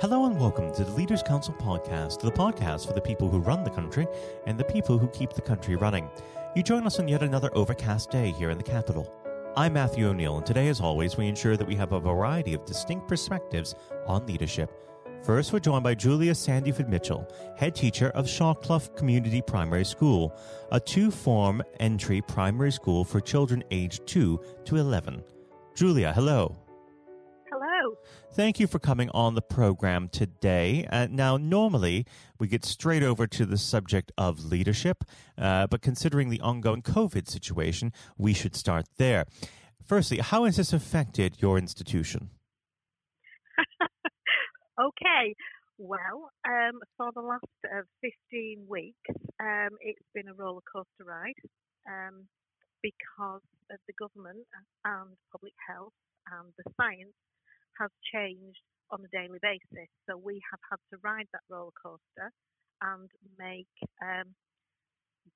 Hello and welcome to the Leaders' Council podcast, the podcast for the people who run the country and the people who keep the country running. You join us on yet another overcast day here in the capital. I'm Matthew O'Neill, and today, as always, we ensure that we have a variety of distinct perspectives on leadership. First, we're joined by Julia Sandiford-Mitchell, head teacher of Shawclough Community Primary School, a two-form entry primary school for children aged 2 to 11. Julia, hello. Thank you for coming on the program today. Now, normally we get straight over to the subject of leadership, but considering the ongoing COVID situation, we should start there. Firstly, how has this affected your institution? Okay. Well, for the last 15 weeks, it's been a roller coaster ride because of the government and public health and the science has changed on a daily basis. So we have had to ride that roller coaster and make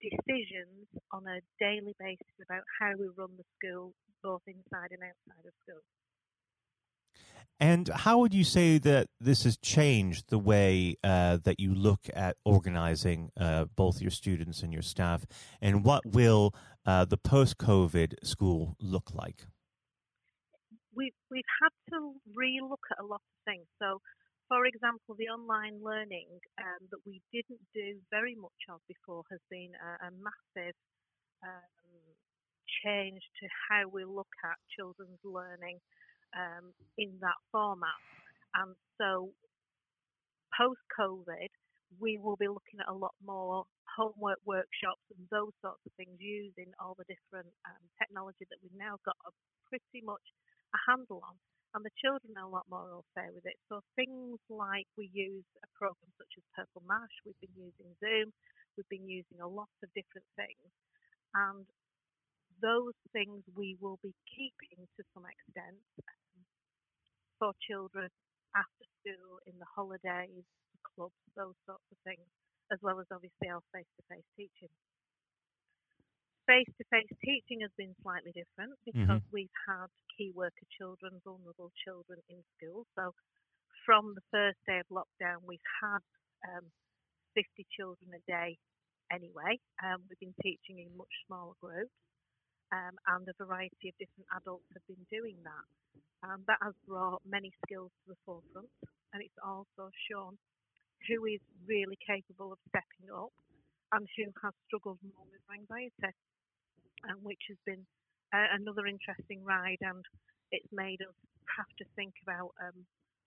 decisions on a daily basis about how we run the school, both inside and outside of school. And how would you say that this has changed the way that you look at organising both your students and your staff? And what will the post-COVID school look like? We've had to relook at a lot of things. So, for example, the online learning that we didn't do very much of before has been a massive change to how we look at children's learning in that format. And so, post-COVID, we will be looking at a lot more homework workshops and those sorts of things using all the different technology that we've now got pretty much a handle on, and the children are a lot more au fait with it. So things like we use a program such as Purple Mash, we've been using Zoom, we've been using a lot of different things, and those things we will be keeping to some extent for children after school, in the holidays, the clubs, those sorts of things, as well as obviously our face-to-face teaching. Face-to-face teaching has been slightly different because we've had key worker children, vulnerable children in school. So from the first day of lockdown, we've had 50 children a day anyway. We've been teaching in much smaller groups and a variety of different adults have been doing that. That has brought many skills to the forefront, and it's also shown who is really capable of stepping up and who has struggled more with anxiety. Which has been another interesting ride, and it's made us have to think about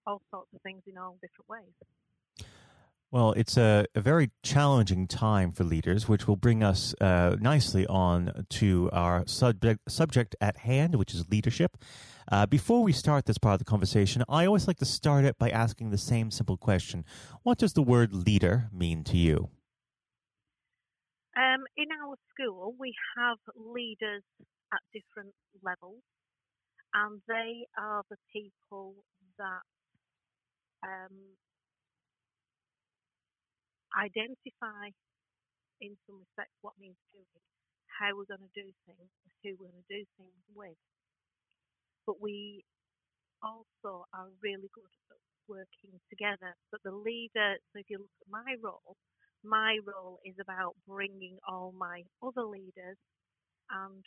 all sorts of things in all different ways. Well, it's a very challenging time for leaders, which will bring us nicely on to our subject at hand, which is leadership. Before we start this part of the conversation, I always like to start it by asking the same simple question. What does the word leader mean to you? In our school, we have leaders at different levels, and they are the people that identify, in some respects, what needs doing, how we're going to do things, who we're going to do things with. But we also are really good at working together. But the leader, so if you look at my role is about bringing all my other leaders and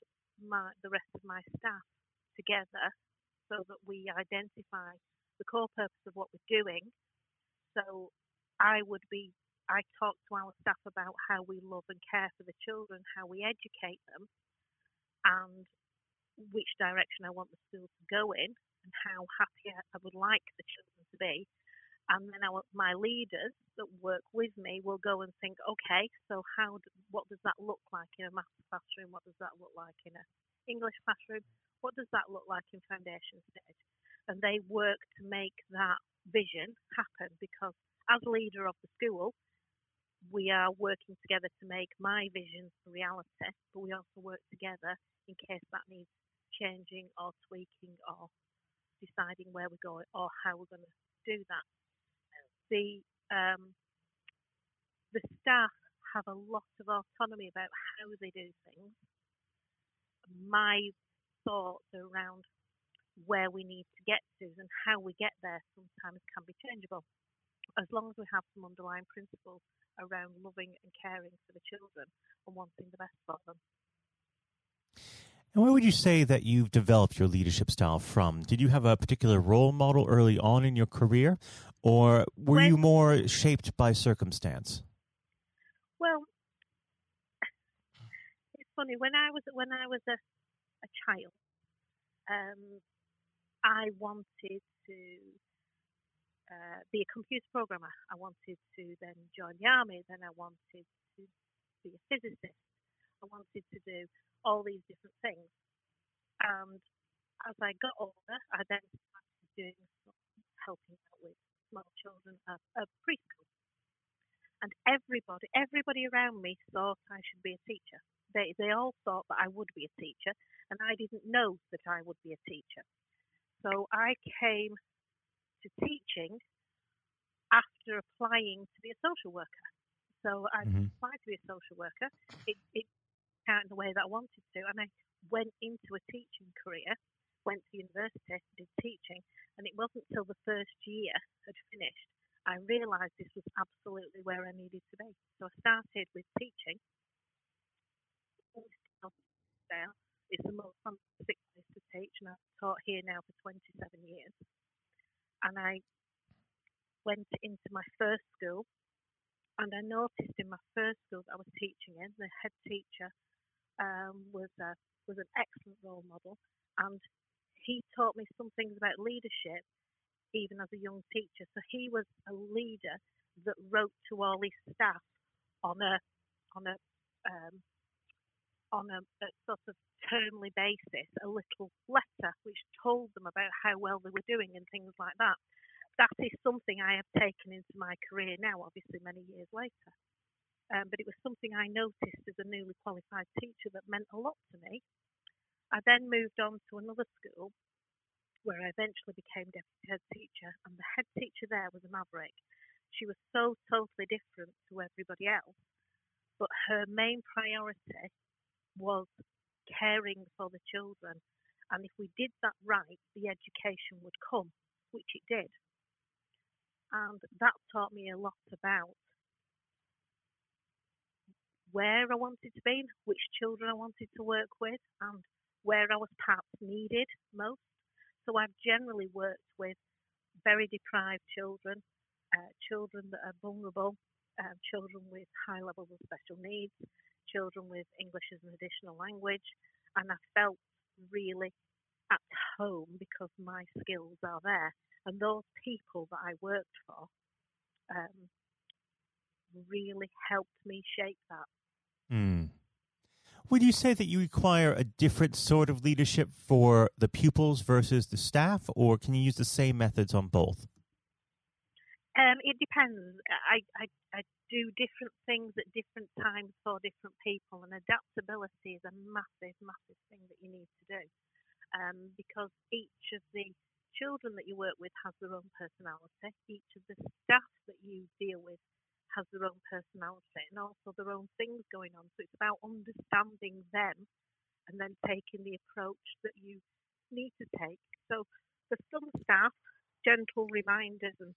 the rest of my staff together so that we identify the core purpose of what we're doing. So I talk to our staff about how we love and care for the children, how we educate them, and which direction I want the school to go in and how happy I would like the children to be. And then my leaders that work with me will go and think, okay, so what does that look like in a maths classroom? What does that look like in an English classroom? What does that look like in foundation stage? And they work to make that vision happen, because as leader of the school, we are working together to make my vision a reality, but we also work together in case that needs changing or tweaking or deciding where we're going or how we're going to do that. The staff have a lot of autonomy about how they do things. My thoughts around where we need to get to, and how we get there sometimes can be changeable, as long as we have some underlying principles around loving and caring for the children and wanting the best for them. And where would you say that you've developed your leadership style from? Did you have a particular role model early on in your career, or were you more shaped by circumstance? Well, it's funny. When I was a child, I wanted to be a computer programmer. I wanted to then join the army. Then I wanted to be a physicist. I wanted to do all these different things. And as I got older, I then started doing helping out with small children at preschool. And everybody around me thought I should be a teacher. They all thought that I would be a teacher, and I didn't know that I would be a teacher. So I came to teaching after applying to be a social worker. So I applied to be a social worker. It out in the way that I wanted to, and I went into a teaching career, went to university, did teaching, and it wasn't till the first year had finished I realised this was absolutely where I needed to be. So I started with teaching. It's the most fantastic place to teach, and I've taught here now for 27 years. And I went into my first school, and I noticed in my first school that I was teaching in, the head teacher was an excellent role model, and he taught me some things about leadership even as a young teacher. So he was a leader that wrote to all his staff on a sort of termly basis, a little letter which told them about how well they were doing and things like that. That is something I have taken into my career now, obviously many years later. But it was something I noticed as a newly qualified teacher that meant a lot to me. I then moved on to another school where I eventually became deputy head teacher, and the head teacher there was a maverick. She was so totally different to everybody else, but her main priority was caring for the children. And if we did that right, the education would come, which it did. And that taught me a lot about where I wanted to be, which children I wanted to work with, and where I was perhaps needed most. So I've generally worked with very deprived children, children that are vulnerable, children with high levels of special needs, children with English as an additional language, and I felt really at home because my skills are there. And those people that I worked for really helped me shape that. Mm. Would you say that you require a different sort of leadership for the pupils versus the staff, or can you use the same methods on both? It depends. I do different things at different times for different people, and adaptability is a massive, massive thing that you need to do because each of the children that you work with has their own personality. Each of the staff that you deal with has their own personality and also their own things going on. So it's about understanding them and then taking the approach that you need to take. So for some staff, gentle reminders and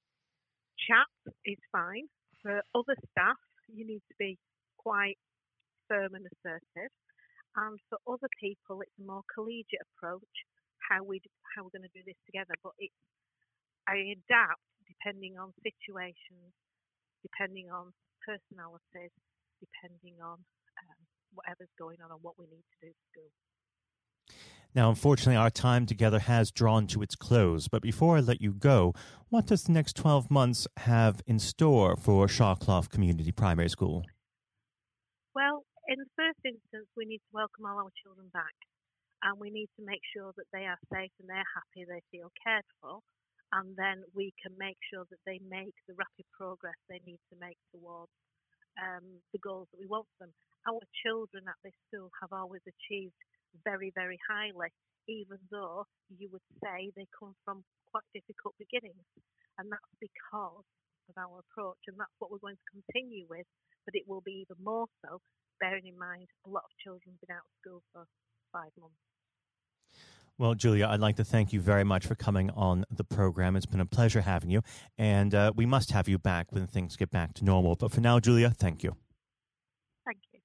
chat is fine. For other staff, you need to be quite firm and assertive. And for other people, it's a more collegiate approach, how we're going to do this together. But I adapt depending on situations, depending on personalities, depending on whatever's going on and what we need to do at school. Now, unfortunately, our time together has drawn to its close. But before I let you go, what does the next 12 months have in store for Shawclough Community Primary School? Well, in the first instance, we need to welcome all our children back. And we need to make sure that they are safe and they're happy, they feel cared for, and then we can make sure that they make the rapid progress they need to make towards the goals that we want for them. Our children at this school have always achieved very, very highly, even though you would say they come from quite difficult beginnings. And that's because of our approach, and that's what we're going to continue with, but it will be even more so, bearing in mind a lot of children have been out of school for 5 months. Well, Julia, I'd like to thank you very much for coming on the program. It's been a pleasure having you, and we must have you back when things get back to normal. But for now, Julia, thank you. Thank you.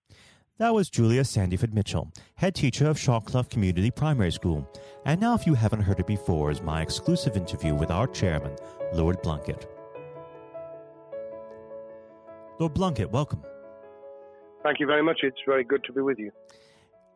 That was Julia Sandiford-Mitchell, head teacher of Shawclough Community Primary School. And now, if you haven't heard it before, is my exclusive interview with our chairman, Lord Blunkett. Lord Blunkett, welcome. Thank you very much. It's very good to be with you.